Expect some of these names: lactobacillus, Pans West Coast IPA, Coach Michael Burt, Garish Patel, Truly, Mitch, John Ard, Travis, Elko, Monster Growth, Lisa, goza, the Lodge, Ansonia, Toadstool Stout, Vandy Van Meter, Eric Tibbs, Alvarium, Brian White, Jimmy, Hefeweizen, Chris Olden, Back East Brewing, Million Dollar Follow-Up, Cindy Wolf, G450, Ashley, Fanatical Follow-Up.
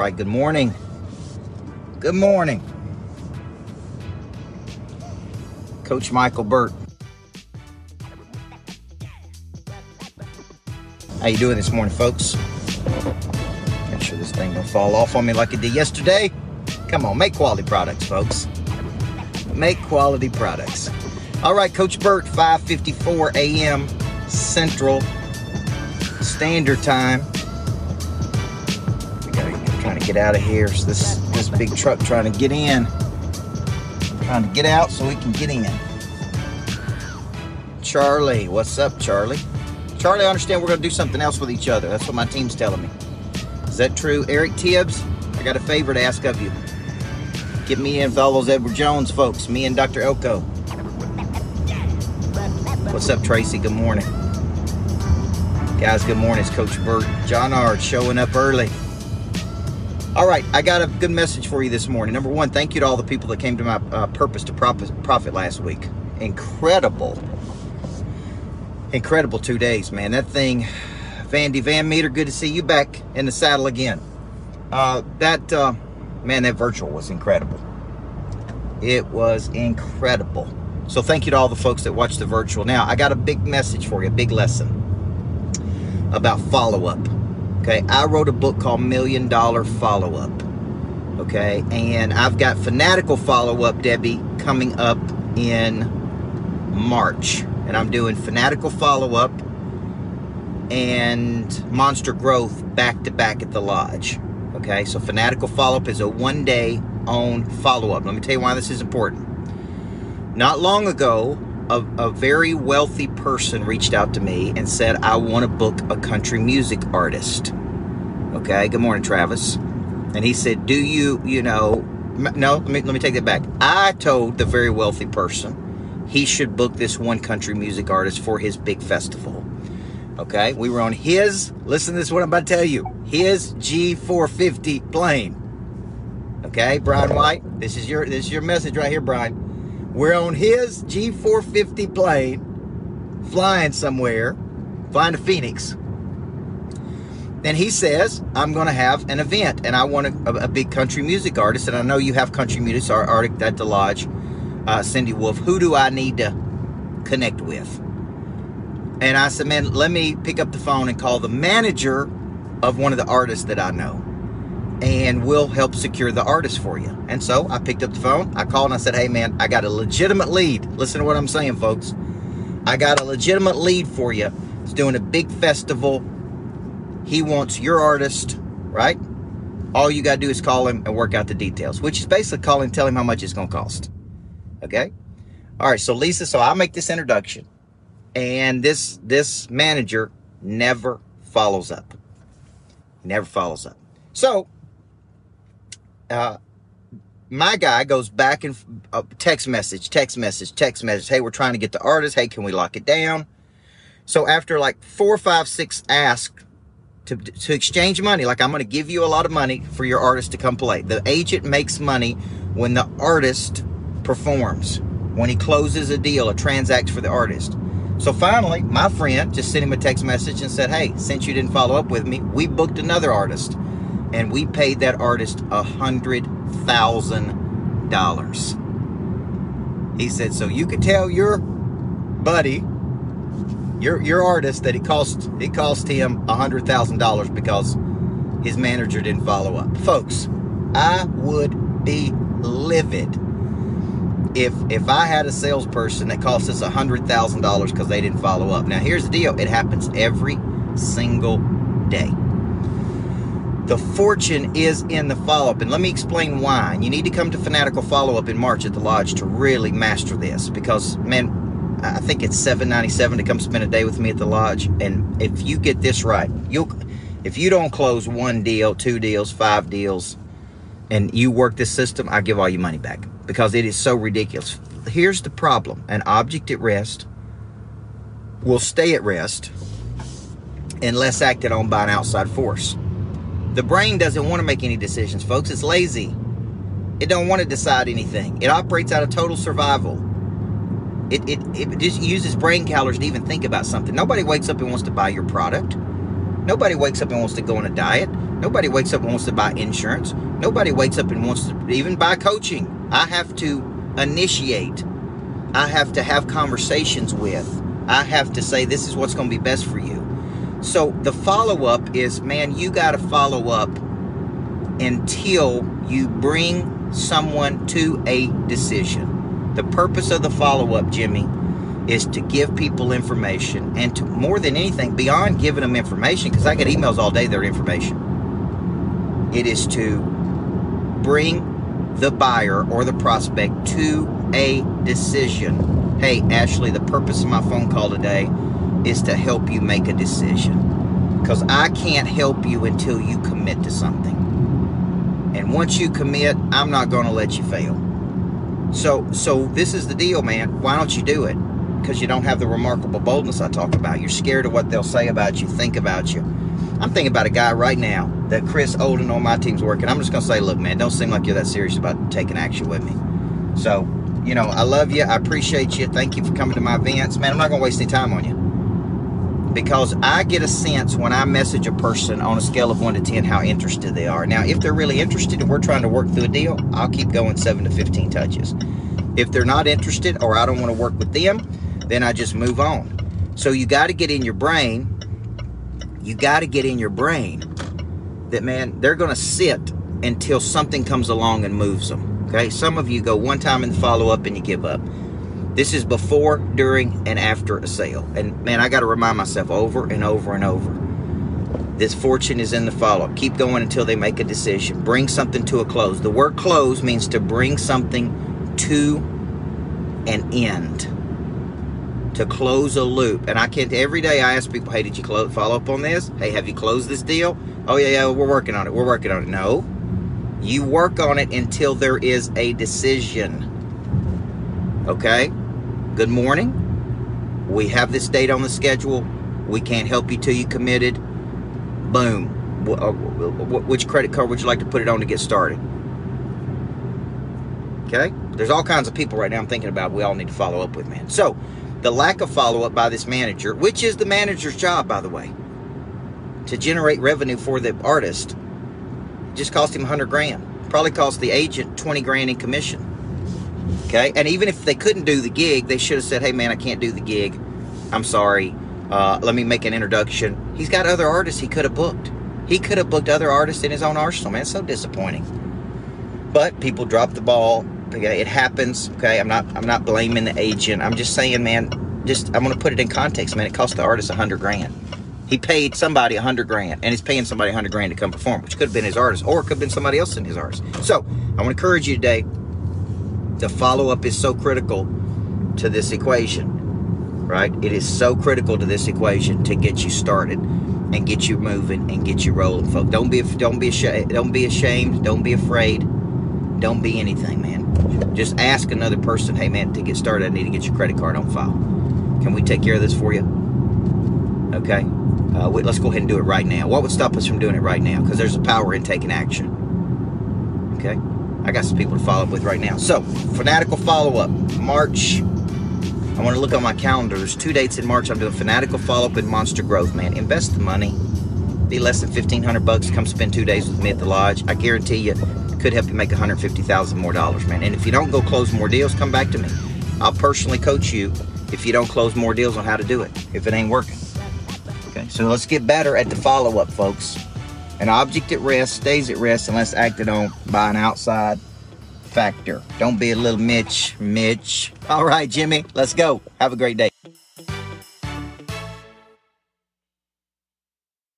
right, good morning. Good morning. Coach Michael Burt. How you doing this morning, folks? Make sure this thing don't fall off on me like it did yesterday. Come on, make quality products, folks. Make quality products. All right, Coach Burt, 5:54 a.m. Central Standard Time. We gotta trying to get out of here. So this big truck trying to get in, trying to get out so we can get in. Charlie, what's up, Charlie? Charlie, I understand we're going to do something else with each other. That's what my team's telling me. Is that true? Eric Tibbs, I got a favor to ask of you. Get me in with all those Edward Jones folks. Me and Dr. Elko. What's up, Tracy? Good morning. Guys, good morning. It's Coach Burt. John Ard showing up early. All right, I got a good message for you this morning. Number one, thank you to all the people that came to my Purpose to Profit last week. Incredible 2 days, man. That thing, Vandy Van Meter, good to see you back in the saddle again. That virtual was incredible. It was incredible. So thank you to all the folks that watched the virtual. Now, I got a big message for you, a big lesson about follow-up, okay? I wrote a book called Million Dollar Follow-Up, okay? And I've got Fanatical Follow-Up, Debbie, coming up in March. And I'm doing Fanatical Follow-Up and Monster Growth back-to-back at the Lodge. Okay, so Fanatical Follow-Up is a one-day own follow-up. Let me tell you why this is important. Not long ago, a very wealthy person reached out to me and said, I want to book a country music artist. Okay, good morning, Travis. And he said, do you know... No, let me take that back. I told the very wealthy person he should book this one country music artist for his big festival. Okay, we were on his, listen to this, what I'm about to tell you, his G450 plane. Okay, Brian White, this is your message right here, Brian. We're on his G450 plane, flying somewhere, flying to Phoenix. And he says, I'm going to have an event, and I want a big country music artist, and I know you have country music artist at the Lodge. Cindy Wolf, who do I need to connect with? And I said, man, let me pick up the phone and call the manager of one of the artists that I know, and we'll help secure the artist for you. And so I picked up the phone, I called, and I said, hey man, I got a legitimate lead. Listen to what I'm saying, folks. I got a legitimate lead for you. It's doing a big festival. He wants your artist, right? All you got to do is call him and work out the details, which is basically call him, tell him how much it's going to cost. Okay, all right, so Lisa, so I make this introduction, and this manager never follows up. Never follows up. So my guy goes back and text message. Hey, we're trying to get the artist. Hey, can we lock it down? So after like 4, 5, 6 asks to exchange money, like I'm going to give you a lot of money for your artist to come play. The agent makes money when the artist performs, when he closes a deal or transacts for the artist. So finally, my friend just sent him a text message and said, hey, since you didn't follow up with me, we booked another artist, and we paid that artist $100,000. He said, so you could tell your buddy, your artist, that it cost him $100,000 because his manager didn't follow up. Folks, I would be livid if I had a salesperson that cost us $100,000 because they didn't follow up. Now, here's the deal. It happens every single day. The fortune is in the follow-up, and let me explain why. You need to come to Fanatical Follow-Up in March at the Lodge to really master this, because, man, I think it's $797 to come spend a day with me at the Lodge, and if you get this right, if you don't close 1 deal, 2 deals, 5 deals, and you work this system, I give all your money back, because it is so ridiculous. Here's the problem. An object at rest will stay at rest unless acted on by an outside force. The brain doesn't want to make any decisions, folks. It's lazy. It don't want to decide anything. It operates out of total survival. It just uses brain calories to even think about something. Nobody wakes up and wants to buy your product. Nobody wakes up and wants to go on a diet. Nobody wakes up and wants to buy insurance. Nobody wakes up and wants to even buy coaching. I have to initiate. I have to have conversations with. I have to say, this is what's going to be best for you. So the follow-up is, man, you got to follow up until you bring someone to a decision. The purpose of the follow-up, Jimmy, is to give people information, and to, more than anything, beyond giving them information, because I get emails all day that are information. It is to bring the buyer or the prospect to a decision. Hey, Ashley, the purpose of my phone call today is to help you make a decision, because I can't help you until you commit to something. And once you commit, I'm not going to let you fail. So this is the deal, man. Why don't you do it? Because you don't have the remarkable boldness I talk about. You're scared of what they'll say about you, think about you. I'm thinking about a guy right now that Chris Olden on my team's working. I'm just going to say, look, man, don't seem like you're that serious about taking action with me. So, you know, I love you. I appreciate you. Thank you for coming to my events. Man, I'm not going to waste any time on you. Because I get a sense when I message a person on a scale of 1 to 10 how interested they are. Now, if they're really interested and we're trying to work through a deal, I'll keep going 7 to 15 touches. If they're not interested or I don't want to work with them, then I just move on. So you got to get in your brain, that, man, they're going to sit until something comes along and moves them. Okay, some of you go one time in the follow-up and you give up. This is before, during, and after a sale. And man, I got to remind myself over and over and over. This fortune is in the follow-up. Keep going until they make a decision. Bring something to a close. The word close means to bring something to an end. To close a loop. And I can't, every day I ask people, hey, did you follow up on this? Hey, have you closed this deal? Oh, yeah, we're working on it. We're working on it. No. You work on it until there is a decision. Okay, good morning. We have this date on the schedule. We can't help you till you committed. Boom. Which credit card would you like to put it on to get started? Okay, there's all kinds of people right now I'm thinking about we all need to follow up with, man. So the lack of follow-up by this manager, which is the manager's job, by the way, to generate revenue for the artist, just cost him 100 grand. Probably cost the agent 20 grand in commission. Okay, and even if they couldn't do the gig, they should have said, hey, man, I can't do the gig. I'm sorry. Let me make an introduction. He's got other artists he could have booked. He could have booked other artists in his own arsenal, man. It's so disappointing. But people drop the ball. Okay, it happens. Okay, I'm not blaming the agent. I'm just saying, man, I'm going to put it in context, man. It cost the artist 100 grand. He paid somebody 100 grand, and he's paying somebody 100 grand to come perform, which could have been his artist, or it could have been somebody else in his artist. So I want to encourage you today. The follow-up is so critical to this equation, right? It is so critical to this equation to get you started and get you moving and get you rolling, folks. Don't be ashamed. Don't be afraid. Don't be anything, man. Just ask another person, hey, man, to get started, I need to get your credit card on file. Can we take care of this for you? Okay. Let's go ahead and do it right now. What would stop us from doing it right now? Because there's a power in taking action. Okay. I got some people to follow up with right now. So, Fanatical Follow-Up, March. I want to look on my calendar. There's 2 dates in March. I'm doing Fanatical Follow-Up and Monster Growth, man. Invest the money. Be less than $1,500. Come spend 2 days with me at the Lodge. I guarantee you, it could help you make $150,000 more dollars, man. And if you don't go close more deals, come back to me. I'll personally coach you if you don't close more deals on how to do it, if it ain't working. Okay, so let's get better at the follow-up, folks. An object at rest stays at rest unless acted on by an outside factor. Don't be a little Mitch. All right, Jimmy, let's go. Have a great day.